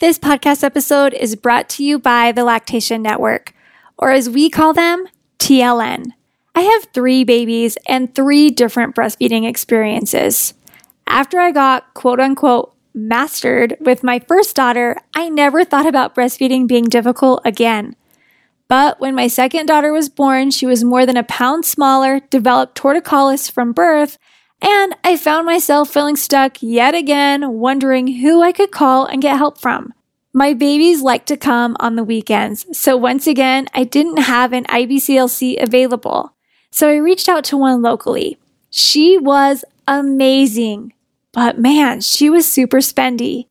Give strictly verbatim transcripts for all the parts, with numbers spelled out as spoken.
This podcast episode is brought to you by The Lactation Network, or as we call them, T L N. I have three babies and three different breastfeeding experiences. After I got quote-unquote mastered with my first daughter, I never thought about breastfeeding being difficult again. But when my second daughter was born, she was more than a pound smaller, developed torticollis from birth, and I found myself feeling stuck yet again, wondering who I could call and get help from. My babies like to come on the weekends, so once again, I didn't have an I B C L C available. So I reached out to one locally. She was amazing, but man, she was super spendy.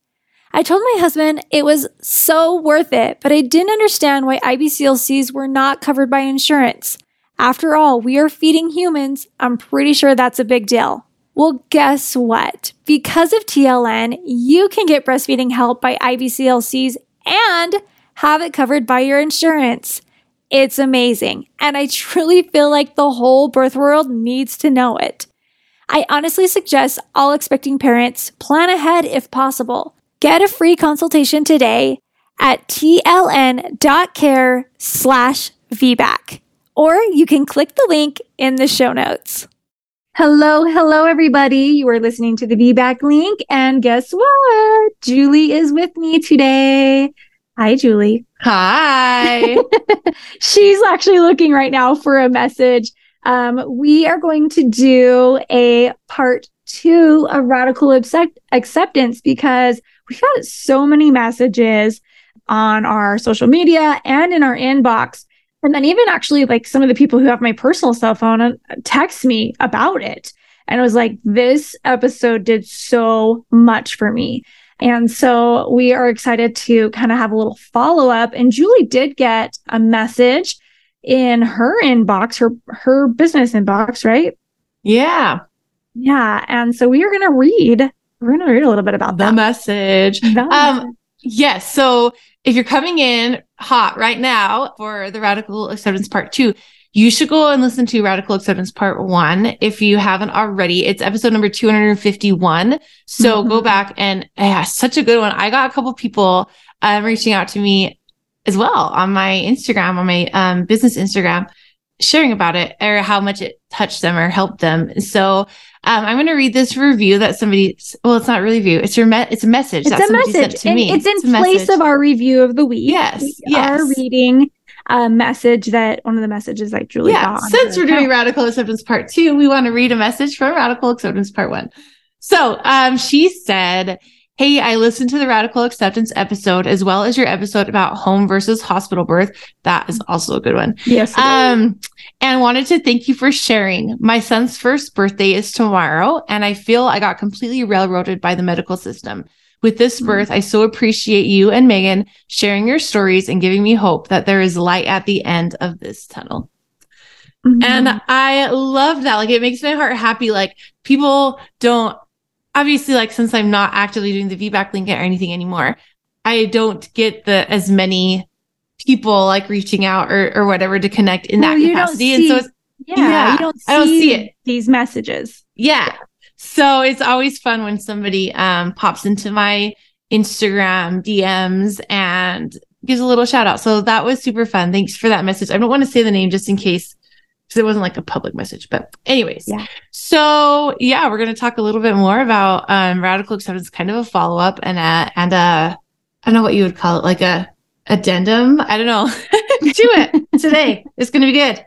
I told my husband it was so worth it, but I didn't understand why I B C L Cs were not covered by insurance. After all, we are feeding humans. I'm pretty sure that's a big deal. Well, guess what? Because of T L N, you can get breastfeeding help by I B C L Cs and have it covered by your insurance. It's amazing, and I truly feel like the whole birth world needs to know it. I honestly suggest all expecting parents plan ahead if possible. Get a free consultation today at t l n dot care slash v bac. Or you can click the link in the show notes. Hello, hello, everybody. You are listening to the V BAC Link. And guess what? Julie is with me today. Hi, Julie. Hi. She's actually looking right now for a message. Um, we are going to do a part two of radical accept- acceptance because we got so many messages on our social media and in our inbox. And then even actually, like, some of the people who have my personal cell phone text me about it. And I was like, this episode did so much for me. And so we are excited to kind of have a little follow-up. And Julie did get a message in her inbox, her, her business inbox, right? Yeah. Yeah. And so we are going to read, we're going to read a little bit about the that. Message. The um, message. Yes. So if you're coming in hot right now for the Radical Acceptance Part two, you should go and listen to Radical Acceptance Part one if you haven't already. It's episode number two hundred fifty-one. So mm-hmm. Go back and yeah, such a good one. I got a couple people um, reaching out to me as well on my Instagram, on my um, business Instagram, sharing about it or how much it touched them or helped them. So um, I'm going to read this review that somebody, well, it's not really review. It's your me- It's a message. It's that a message. Sent to me. It's in it's place message. Of our review of the week. Yes. We yes. are reading a message that one of the messages like Julie yeah, got. Since we're account. doing Radical Acceptance Part two, we want to read a message from Radical Acceptance Part one. So um, she said, hey, I listened to the Radical Acceptance episode as well as your episode about home versus hospital birth. That is also a good one. Yes. Um, and wanted to thank you for sharing. My son's first birthday is tomorrow, and I feel I got completely railroaded by the medical system. With this birth, I so appreciate you and Megan sharing your stories and giving me hope that there is light at the end of this tunnel. Mm-hmm. And I love that. Like, it makes my heart happy. Like, people don't. Obviously, like, since I'm not actively doing the V BAC Link or anything anymore, I don't get the as many people like reaching out or, or whatever to connect in well, that you capacity. Don't see, and so, it's, yeah, yeah, you don't see, I don't see it. These messages. Yeah. yeah, so it's always fun when somebody um pops into my Instagram D Ms and gives a little shout out. So that was super fun. Thanks for that message. I don't want to say the name just in case. Because it wasn't like a public message, but anyways. Yeah. So yeah, we're going to talk a little bit more about um, radical acceptance, kind of a follow-up and a, and a, I don't know what you would call it, like a addendum. I don't know. Do it today. It's going to be good.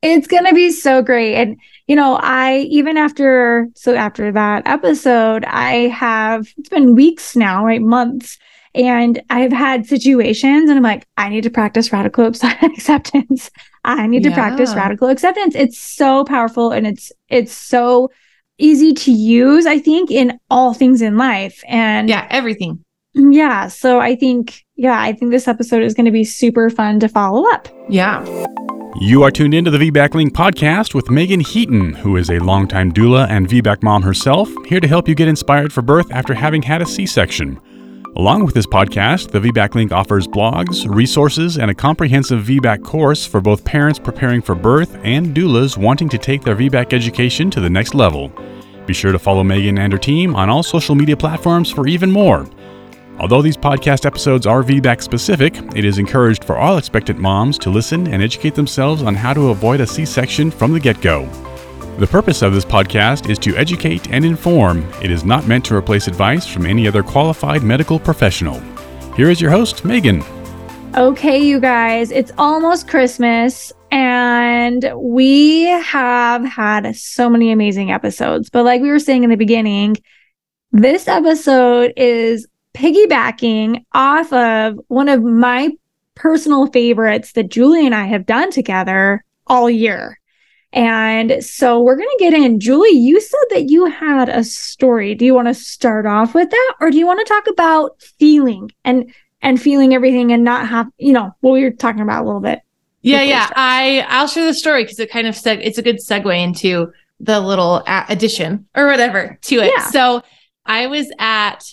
It's going to be so great. And, you know, I, even after, so after that episode, I have, it's been weeks now, right? Months. And I've had situations and I'm like, I need to practice radical acceptance. I need yeah. to practice radical acceptance. It's so powerful and it's it's so easy to use, I think, in all things in life. And yeah, everything. Yeah. So I think, yeah, I think this episode is going to be super fun to follow up. Yeah. You are tuned into the V BAC Link podcast with Megan Heaton, who is a longtime doula and V BAC mom herself, here to help you get inspired for birth after having had a C-section. Along with this podcast, the V BAC Link offers blogs, resources, and a comprehensive V BAC course for both parents preparing for birth and doulas wanting to take their V BAC education to the next level. Be sure to follow Megan and her team on all social media platforms for even more. Although these podcast episodes are V BAC specific, it is encouraged for all expectant moms to listen and educate themselves on how to avoid a C-section from the get-go. The purpose of this podcast is to educate and inform. It is not meant to replace advice from any other qualified medical professional. Here is your host, Megan. Okay, you guys, it's almost Christmas and we have had so many amazing episodes. But like we were saying in the beginning, this episode is piggybacking off of one of my personal favorites that Julie and I have done together all year. And so we're going to get in. Julie, you said that you had a story. Do you want to start off with that? Or do you want to talk about feeling and, and feeling everything and not have, you know, what we were talking about a little bit? Yeah, yeah. I, I'll share the story because it kind of seg- it's a good segue into the little a- addition or whatever to it. Yeah. So I was at,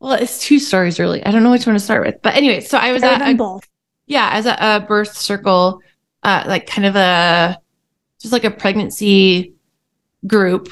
well, it's two stories really. I don't know which one to start with. But anyway, so I was at a, both. Yeah, I was at a birth circle, uh, like kind of a... just like a pregnancy group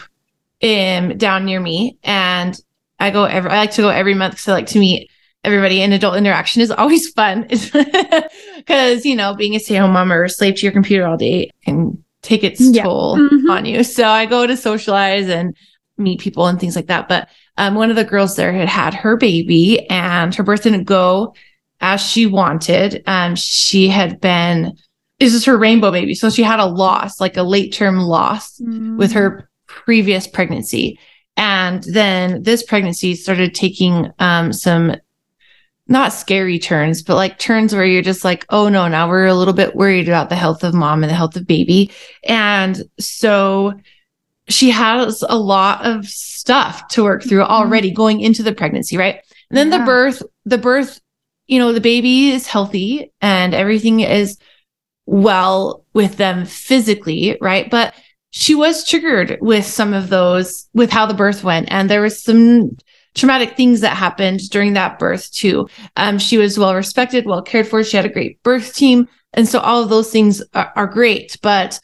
in down near me. And I go every, I like to go every month because I like to meet everybody, and adult interaction is always fun because, you know, being a stay home mom or slave to your computer all day can take its yeah. toll mm-hmm. on you. So I go to socialize and meet people and things like that. But um, one of the girls there had had her baby and her birth didn't go as she wanted. Um, she had been This is her rainbow baby. So she had a loss, like a late term loss mm. with her previous pregnancy. And then this pregnancy started taking um, some not scary turns, but like turns where you're just like, oh no, now we're a little bit worried about the health of mom and the health of baby. And so she has a lot of stuff to work through mm-hmm. already going into the pregnancy, right? And then yeah. the birth, the birth, you know, the baby is healthy and everything is well with them physically, right? But she was triggered with some of those, with how the birth went. And there was some traumatic things that happened during that birth too. Um, she was well respected, well cared for. She had a great birth team. And so all of those things are, are great, but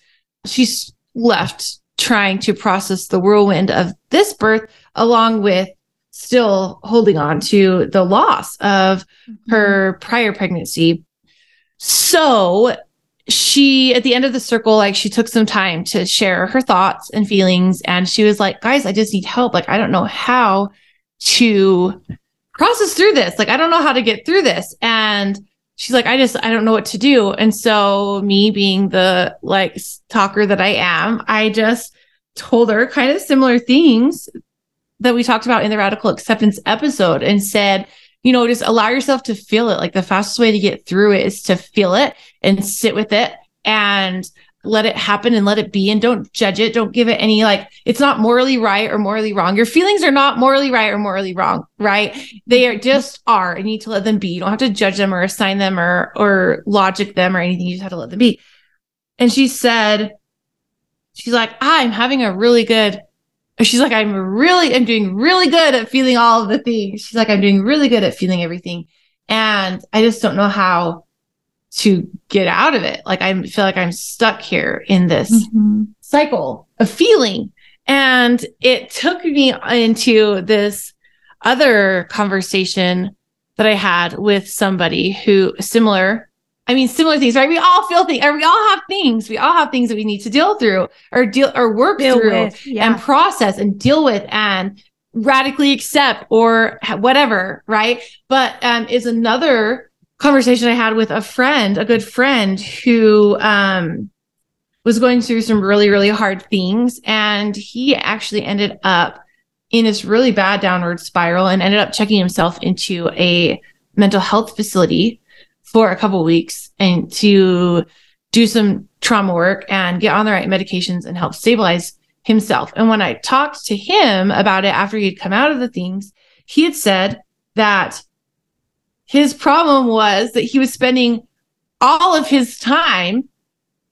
she's left trying to process the whirlwind of this birth along with still holding on to the loss of mm-hmm. her prior pregnancy. So she, at the end of the circle, like she took some time to share her thoughts and feelings. And she was like, guys, I just need help. Like, I don't know how to process through this. Like, I don't know how to get through this. And she's like, I just, I don't know what to do. And so me being the like talker that I am, I just told her kind of similar things that we talked about in the radical acceptance episode and said, you know, just allow yourself to feel it. Like the fastest way to get through it is to feel it and sit with it and let it happen and let it be, and don't judge it. Don't give it any, like, it's not morally right or morally wrong. Your feelings are not morally right or morally wrong, right? They are just are, and you need to let them be. You don't have to judge them or assign them or, or logic them or anything. You just have to let them be. And she said, she's like, I'm having a really good She's like, I'm really, I'm doing really good at feeling all of the things. She's like, I'm doing really good at feeling everything. And I just don't know how to get out of it. Like, I feel like I'm stuck here in this mm-hmm. cycle of feeling. And it took me into this other conversation that I had with somebody who similar, I mean, similar things, right? We all feel things, or we all have things. We all have things that we need to deal through or deal or work deal through with, yeah. and process and deal with and radically accept or whatever, right? But um, it's another conversation I had with a friend, a good friend who um, was going through some really, really hard things. And he actually ended up in this really bad downward spiral and ended up checking himself into a mental health facility for a couple of weeks and to do some trauma work and get on the right medications and help stabilize himself. And when I talked to him about it after he'd come out of the things, he had said that his problem was that he was spending all of his time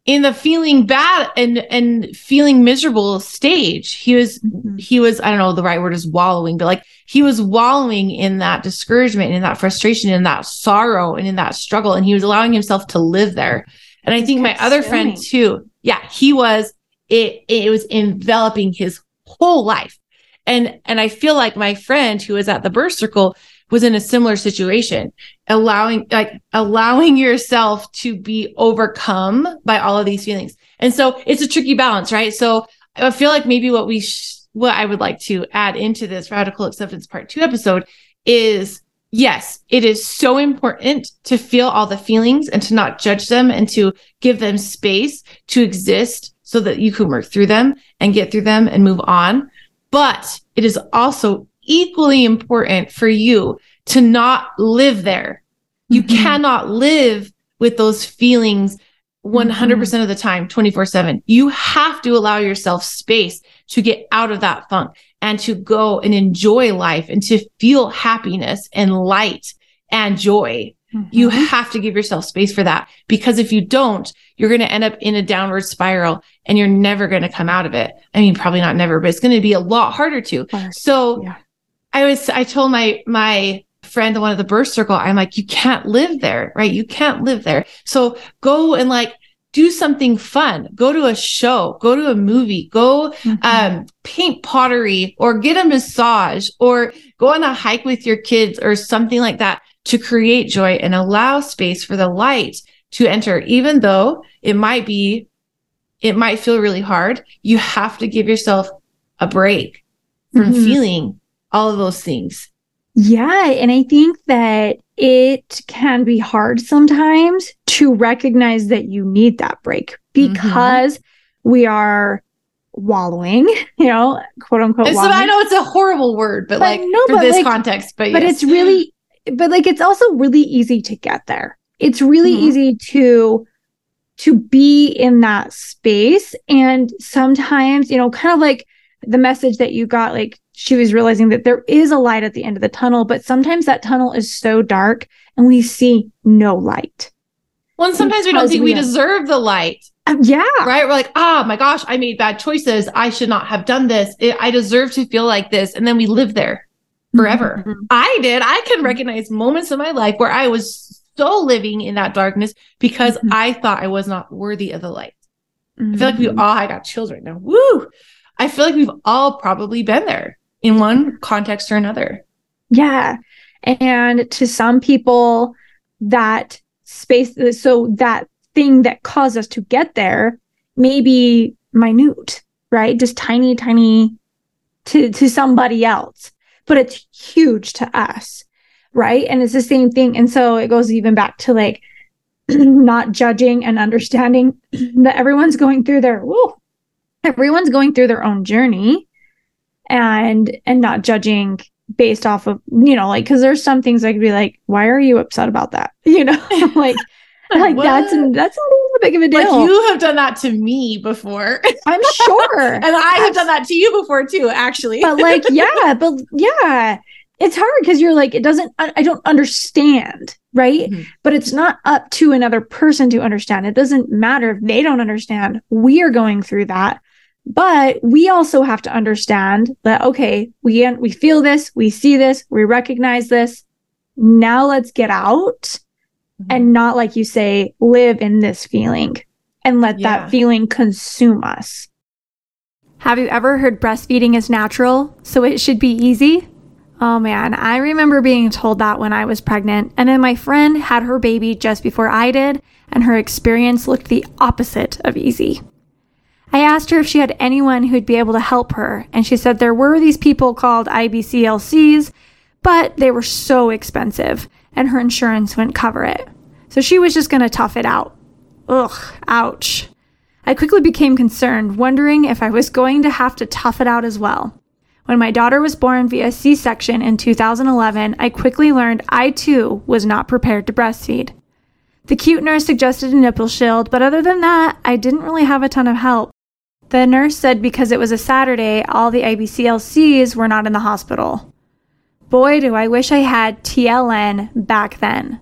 in the feeling bad and, and feeling miserable stage. He was, mm-hmm. he was, I don't know, the right word is wallowing, but like he was wallowing in that discouragement and in that frustration and that sorrow and in that struggle. And he was allowing himself to live there. And I think my other friend too, yeah, he was, it, it was enveloping his whole life. And, and I feel like my friend who was at the birth circle was in a similar situation, allowing like allowing yourself to be overcome by all of these feelings. And so it's a tricky balance, right? So I feel like maybe what we sh- what I would like to add into this Radical Acceptance Part Two episode is, yes, it is so important to feel all the feelings and to not judge them and to give them space to exist so that you can work through them and get through them and move on. But it is also equally important for you to not live there. You mm-hmm. cannot live with those feelings one hundred percent mm-hmm. of the time, twenty-four seven. You have to allow yourself space to get out of that funk and to go and enjoy life and to feel happiness and light and joy. Mm-hmm. You have to give yourself space for that, because if you don't, you're going to end up in a downward spiral and you're never going to come out of it. I mean, probably not never, but it's going to be a lot harder to. So yeah. I was, I told my, my friend, one of the birth circle, I'm like, you can't live there, right? You can't live there. So go and like, do something fun, go to a show, go to a movie, go mm-hmm. um, paint pottery or get a massage or go on a hike with your kids or something like that to create joy and allow space for the light to enter. Even though it might be, it might feel really hard, you have to give yourself a break from mm-hmm. feeling all of those things. Yeah. And I think that it can be hard sometimes to recognize that you need that break, because mm-hmm. we are wallowing, you know, quote unquote. So I know it's a horrible word, but, but like no, for but this like, context, but But yes. it's really, but like, it's also really easy to get there. It's really mm-hmm. easy to, to be in that space. And sometimes, you know, kind of like the message that you got, like, she was realizing that there is a light at the end of the tunnel, but sometimes that tunnel is so dark and we see no light. Well, and sometimes we don't think we, we deserve the light. Um, yeah. Right? We're like, oh my gosh, I made bad choices. I should not have done this. It, I deserve to feel like this. And then we live there forever. Mm-hmm. I did. I can recognize moments in my life where I was so living in that darkness because mm-hmm. I thought I was not worthy of the light. Mm-hmm. I feel like we all, I got chills right now. Woo! I feel like we've all probably been there in one context or another. Yeah. And to some people, that space, so that thing that caused us to get there may be minute, right? Just tiny, tiny to, to somebody else, but it's huge to us, right? And it's the same thing. And so it goes even back to like not judging and understanding that everyone's going through their, woo, everyone's going through their own journey. And and not judging based off of, you know, like, because there's some things I could be like, why are you upset about that? You know, like, like that's, that's a little big of a deal. Like, you have done that to me before. I'm sure. And I have done that to you before too, actually. But like, yeah, but yeah, it's hard because you're like, it doesn't, I, I don't understand, right? Mm-hmm. But it's not up to another person to understand. It doesn't matter if they don't understand. We are going through that. But we also have to understand that, okay, we we feel this, we see this, we recognize this. Now let's get out mm-hmm. and not, like you say, live in this feeling and let yeah. that feeling consume us. Have you ever heard breastfeeding is natural, so it should be easy? Oh man, I remember being told that when I was pregnant, and then my friend had her baby just before I did, and her experience looked the opposite of easy. I asked her if she had anyone who'd be able to help her, and she said there were these people called I B C L Cs, but they were so expensive, and her insurance wouldn't cover it. So she was just going to tough it out. Ugh, ouch. I quickly became concerned, wondering if I was going to have to tough it out as well. When my daughter was born via C-section in two thousand eleven, I quickly learned I too was not prepared to breastfeed. The cute nurse suggested a nipple shield, but other than that, I didn't really have a ton of help. The nurse said because it was a Saturday, all the I B C L Cs were not in the hospital. Boy, do I wish I had T L N back then.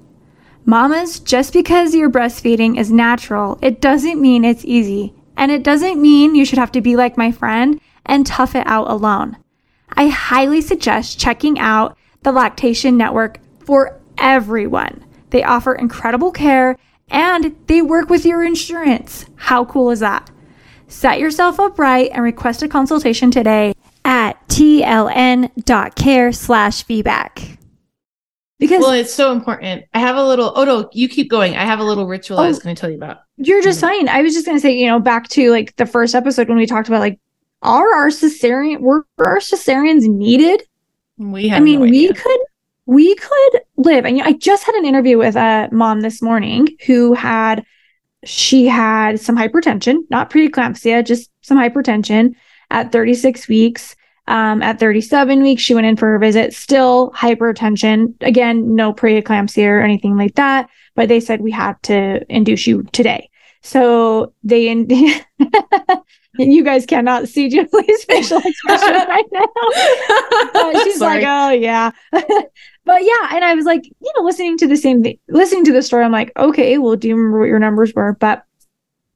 Mamas, just because your breastfeeding is natural, it doesn't mean it's easy. And it doesn't mean you should have to be like my friend and tough it out alone. I highly suggest checking out the Lactation Network for everyone. They offer incredible care and they work with your insurance. How cool is that? Set yourself up right and request a consultation today at T L N dot care slash V BAC. Because well, it's so important. I have a little, oh no, you keep going. I have a little ritual oh, I was going to tell you about. You're just mm-hmm. fine. I was just going to say, you know, back to like the first episode when we talked about like, are our cesarean, were our cesareans needed? We have I mean, no idea. we could, we could live. And you know, I just had an interview with a mom this morning who had, she had some hypertension, not preeclampsia, just some hypertension at thirty-six weeks. Um, at thirty-seven weeks, she went in for her visit, still hypertension. Again, no preeclampsia or anything like that, but they said we had to induce you today. So they, in- you guys cannot see Julie's facial expression right now. But she's Sorry. like, oh yeah. But yeah. And I was like, you know, listening to the same thing, listening to the story, I'm like, okay, well, do you remember what your numbers were? But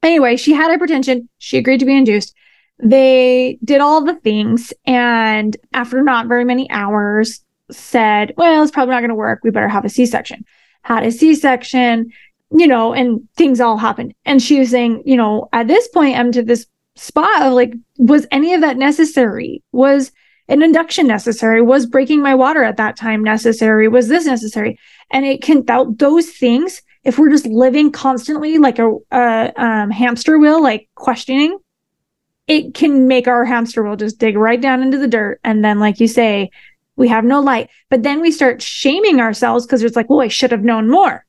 anyway, she had hypertension. She agreed to be induced. They did all the things, and after not very many hours said, well, it's probably not going to work. We better have a C-section. Had a C-section, you know, and things all happened. And she was saying, you know, at this point, I'm to this spot of like, was any of that necessary? Was an induction necessary? Was breaking my water at that time necessary? Was this necessary? And it can, th- those things, if we're just living constantly like a, a um, hamster wheel, like questioning, it can make our hamster wheel just dig right down into the dirt. And then, like you say, we have no light. But then we start shaming ourselves because it's like, well, I should have known more,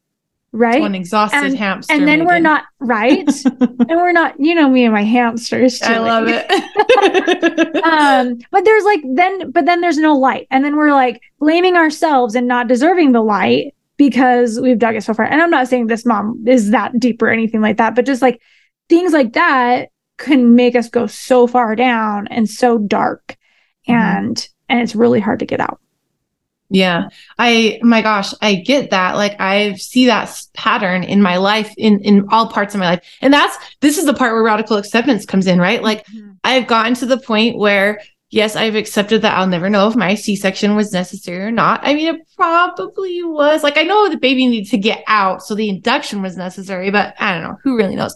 right? An exhausted and, hamster. And then Megan. we're not, right? And we're not, you know, me and my hamsters. Too, I like. love it. um, but there's like, then, but then there's no light. And then we're like blaming ourselves and not deserving the light because we've dug it so far. And I'm not saying this mom is that deep or anything like that, but just like things like that can make us go so far down and so dark, and mm-hmm. and it's really hard to get out. Yeah. I, my gosh, I get that. Like I see that pattern in my life, in, in all parts of my life. And that's, this is the part where radical acceptance comes in, right? Like mm-hmm. I've gotten to the point where, yes, I've accepted that I'll never know if my C-section was necessary or not. I mean, it probably was. Like I know the baby needed to get out, so the induction was necessary, but I don't know, who really knows?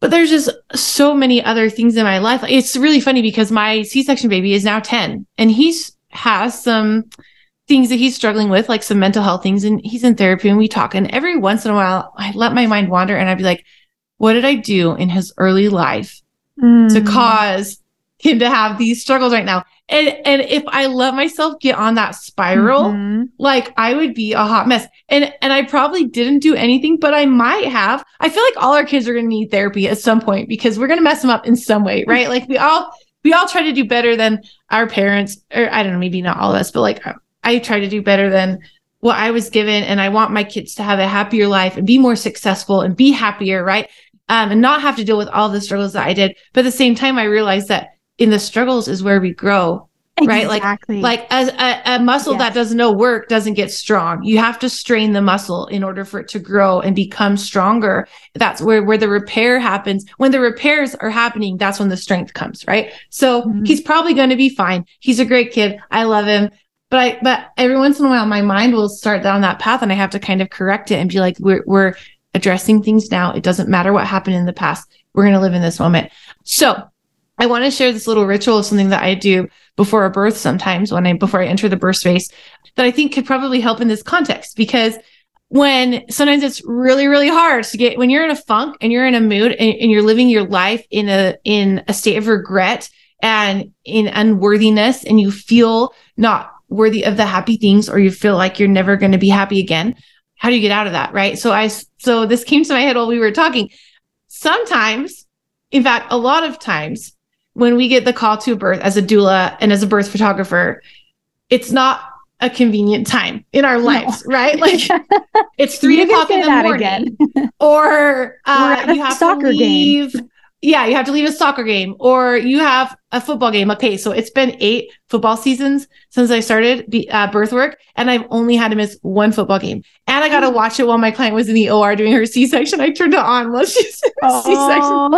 But there's just so many other things in my life. It's really funny because my C-section baby is now ten, and he's has some things that he's struggling with, like some mental health things, and he's in therapy and we talk. And every once in a while, I let my mind wander and I'd be like, what did I do in his early life mm. to cause him to have these struggles right now? And and if I let myself get on that spiral, mm-hmm. like I would be a hot mess. And and I probably didn't do anything, but I might have. I feel like all our kids are going to need therapy at some point because we're going to mess them up in some way, right? Like we all we all try to do better than our parents, or I don't know, maybe not all of us, but like I try to do better than what I was given, and I want my kids to have a happier life and be more successful and be happier, right? Um, and not have to deal with all the struggles that I did. But at the same time, I realized that in the struggles is where we grow, right? Exactly. Like, like as a, a muscle yes. that does no work doesn't get strong. You have to strain the muscle in order for it to grow and become stronger. That's where, where the repair happens. When the repairs are happening, that's when the strength comes, right? So mm-hmm. he's probably going to be fine. He's a great kid. I love him. But I, but every once in a while, my mind will start down that path, and I have to kind of correct it and be like, we're, we're addressing things now. It doesn't matter what happened in the past. We're going to live in this moment. So I want to share this little ritual of something that I do before a birth sometimes when I, before I enter the birth space, that I think could probably help in this context, because when sometimes it's really, really hard to get, when you're in a funk and you're in a mood and, and you're living your life in a, in a state of regret and in unworthiness, and you feel not worthy of the happy things, or you feel like you're never going to be happy again. How do you get out of that? Right. So I, so this came to my head while we were talking. Sometimes, in fact, a lot of times, when we get the call to birth as a doula and as a birth photographer, it's not a convenient time in our lives, no. right? Like it's three o'clock in the morning, again. or uh, you have to leave. Game. Yeah, you have to leave a soccer game, or you have a football game. Okay, so it's been eight football seasons since I started be, uh, birth work, and I've only had to miss one football game. And I got to watch it while my client was in the O R doing her C-section. I turned it on while she's in her C-section,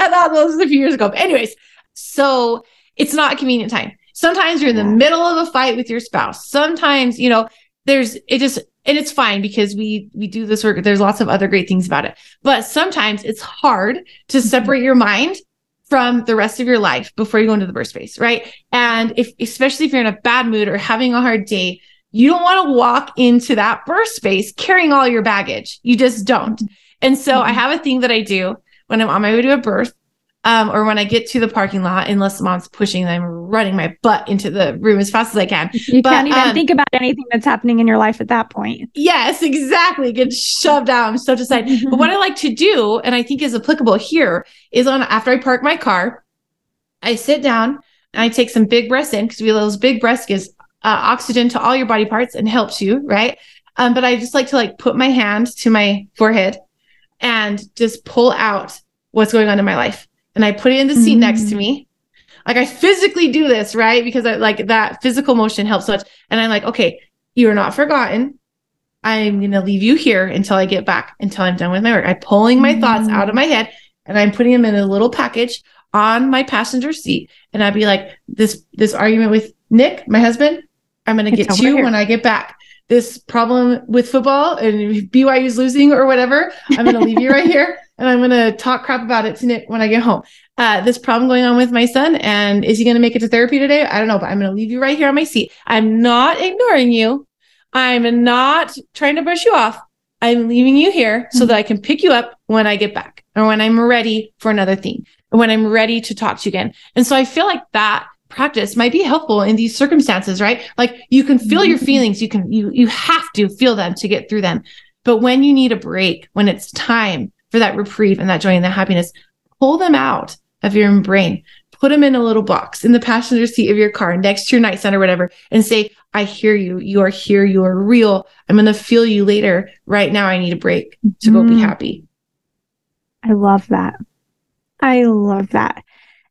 and that was a few years ago. But anyways. So it's not a convenient time. Sometimes you're in the middle of a fight with your spouse. Sometimes, you know, there's, it just, and it's fine because we, we do this work. There's lots of other great things about it, but sometimes it's hard to separate your mind from the rest of your life before you go into the birth space. Right. And if, especially if you're in a bad mood or having a hard day, You don't want to walk into that birth space carrying all your baggage. You just don't. And so mm-hmm. I have a thing that I do when I'm on my way to a birth, um, or when I get to the parking lot, unless mom's pushing, I'm running my butt into the room as fast as I can. You but, can't even um, think about anything that's happening in your life at that point. Yes, exactly. Get shoved out. I'm so excited. Mm-hmm. But what I like to do, and I think is applicable here, is on after I park my car, I sit down and I take some big breaths in, because we those big breaths gives uh, oxygen to all your body parts and helps you, right? Um, but I just like to like put my hand to my forehead and just pull out what's going on in my life. And I put it in the seat mm-hmm. next to me. Like I physically do this, right? Because I like that physical motion helps so much. And I'm like, okay, you're not forgotten. I'm going to leave you here until I get back, until I'm done with my work. I'm pulling my mm-hmm. thoughts out of my head and I'm putting them in a little package on my passenger seat. And I'd be like, this, this argument with Nick, my husband, I'm going to get you here when I get back. This problem with football and B Y U's losing or whatever, I'm going to leave you right here. And I'm going to talk crap about it to Nick when I get home. Uh, this problem going on with my son. And is he going to make it to therapy today? I don't know, but I'm going to leave you right here on my seat. I'm not ignoring you. I'm not trying to brush you off. I'm leaving you here so that I can pick you up when I get back, or when I'm ready for another thing, or when I'm ready to talk to you again. And so I feel like that practice might be helpful in these circumstances, right? Like you can feel your feelings. You can, you, you have to feel them to get through them. But when you need a break, when it's time for that reprieve and that joy and that happiness, pull them out of your brain, put them in a little box in the passenger seat of your car next to your nightstand or whatever, and say, I hear you. You are here. You are real. I'm going to feel you later. Right now, I need a break to go mm. be happy. I love that. I love that.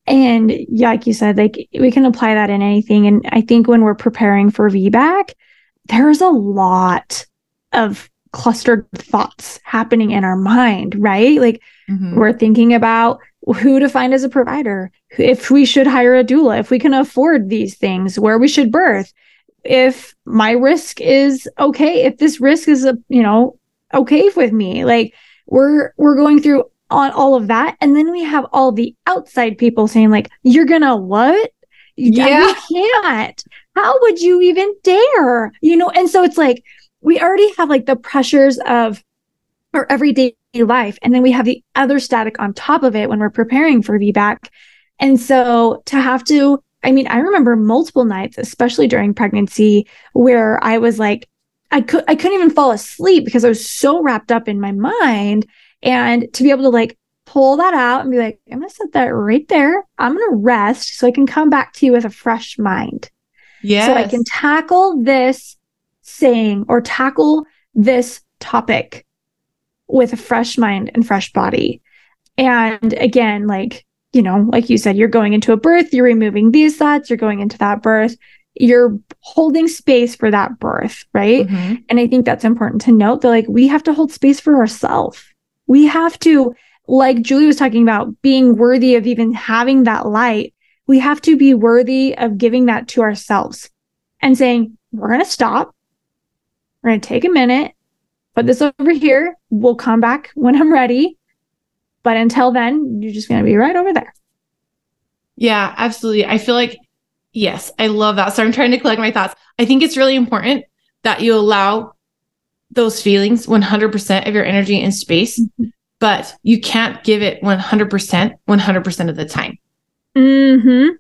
And like you said, like we can apply that in anything. And I think when we're preparing for V BAC, there's a lot of clustered thoughts happening in our mind, right? Like mm-hmm. we're thinking about who to find as a provider, if we should hire a doula, if we can afford these things, where we should birth, if my risk is okay, if this risk is, a, you know, okay with me. Like we're, we're going through on all of that. And then we have all the outside people saying like, you're going to what? Yeah. You can't. How would you even dare? You know? And so it's like, we already have like the pressures of our everyday life. And then we have the other static on top of it when we're preparing for V BAC. And so to have to, I mean, I remember multiple nights, especially during pregnancy, where I was like, I could, I couldn't even fall asleep because I was so wrapped up in my mind. And to be able to like pull that out and be like, I'm going to set that right there. I'm going to rest so I can come back to you with a fresh mind. Yeah. So I can tackle this saying or tackle this topic with a fresh mind and fresh body. And again, like, you know, like you said, you're going into a birth, you're removing these thoughts, you're going into that birth, you're holding space for that birth, right? Mm-hmm. And I think that's important to note that like we have to hold space for ourselves. We have to, like Julie was talking about, being worthy of even having that light. We have to be worthy of giving that to ourselves and saying, we're going to stop. We're going to take a minute, put this over here. We'll come back when I'm ready. But until then, you're just going to be right over there. Yeah, absolutely. I feel like, yes, I love that. So I'm trying to collect my thoughts. I think it's really important that you allow those feelings one hundred percent of your energy and space, mm-hmm. but you can't give it one hundred percent, one hundred percent of the time. Mm-hmm.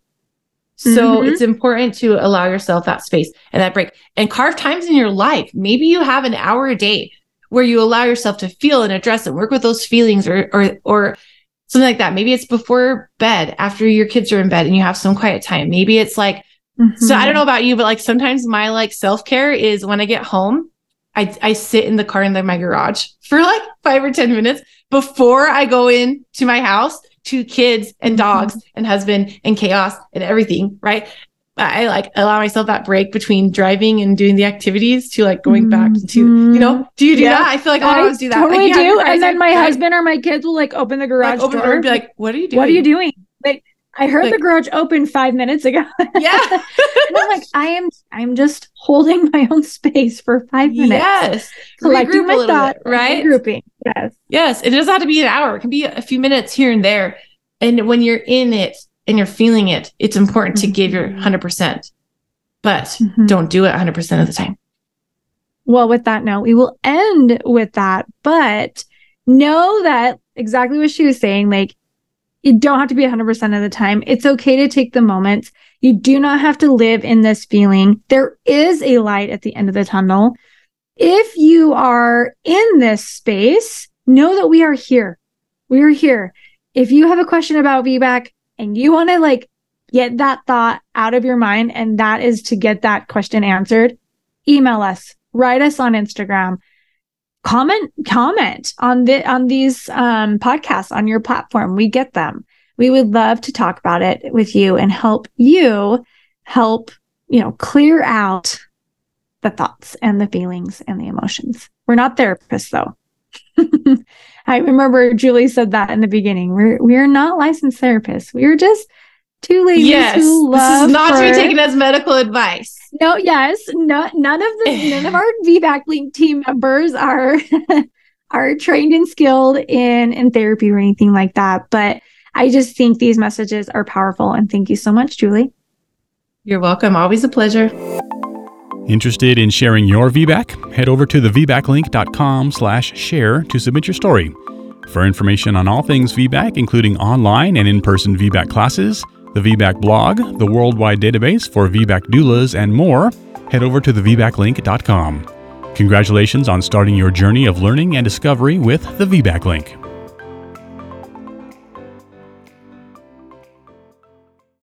So mm-hmm. it's important to allow yourself that space and that break, and carve times in your life. Maybe you have an hour a day where you allow yourself to feel and address and work with those feelings, or, or, or something like that. Maybe it's before bed, after your kids are in bed and you have some quiet time. Maybe it's like, mm-hmm. so I don't know about you, but like sometimes my like self-care is when I get home, I, I sit in the car in the, my garage for like five or ten minutes before I go in to my house to kids and dogs mm-hmm. and husband and chaos and everything, right? I like allow myself that break between driving and doing the activities to like going mm-hmm. back to, you know, do you do yeah. that? I feel like I, I always do that. Totally like, yeah, do. And then my right? husband or my kids will like open the garage like, open door and be like, what are you doing? What are you doing? Like, I heard like, the garage open five minutes ago. Yeah. And I'm like, I am, I'm just holding my own space for five minutes. Yes. Collecting my thoughts, right? Grouping. Yes. Yes. It doesn't have to be an hour. It can be a few minutes here and there. And when you're in it and you're feeling it, it's important mm-hmm. to give your one hundred percent, but mm-hmm. don't do it one hundred percent of the time. well, with that note, we will end with that. But know that exactly what she was saying, like, you don't have to be one hundred percent of the time. It's okay to take the moments. You do not have to live in this feeling. There is a light at the end of the tunnel. If you are in this space, know that we are here. We are here. If you have a question about V BAC and you want to like get that thought out of your mind, and that is to get that question answered, email us, write us on Instagram, comment, comment on the, on these um, podcasts on your platform. We get them. We would love to talk about it with you and help you help, you know, clear out the thoughts and the feelings and the emotions. We're not therapists though. I remember Julie said that in the beginning. We're we're not licensed therapists. We're just two ladies yes, who love. This is not her. To be taken as medical advice. No, yes, no, none of the none of our V BAC Link team members are are trained and skilled in in therapy or anything like that. But I just think these messages are powerful, and thank you so much, Julie. You're welcome. Always a pleasure. Interested in sharing your V BAC? Head over to the v bac link dot com slash share to submit your story. For information on all things V BAC, including online and in-person V BAC classes, the V BAC blog, the worldwide database for V BAC doulas, and more, head over to the v bac link dot com. Congratulations on starting your journey of learning and discovery with the V BAC Link.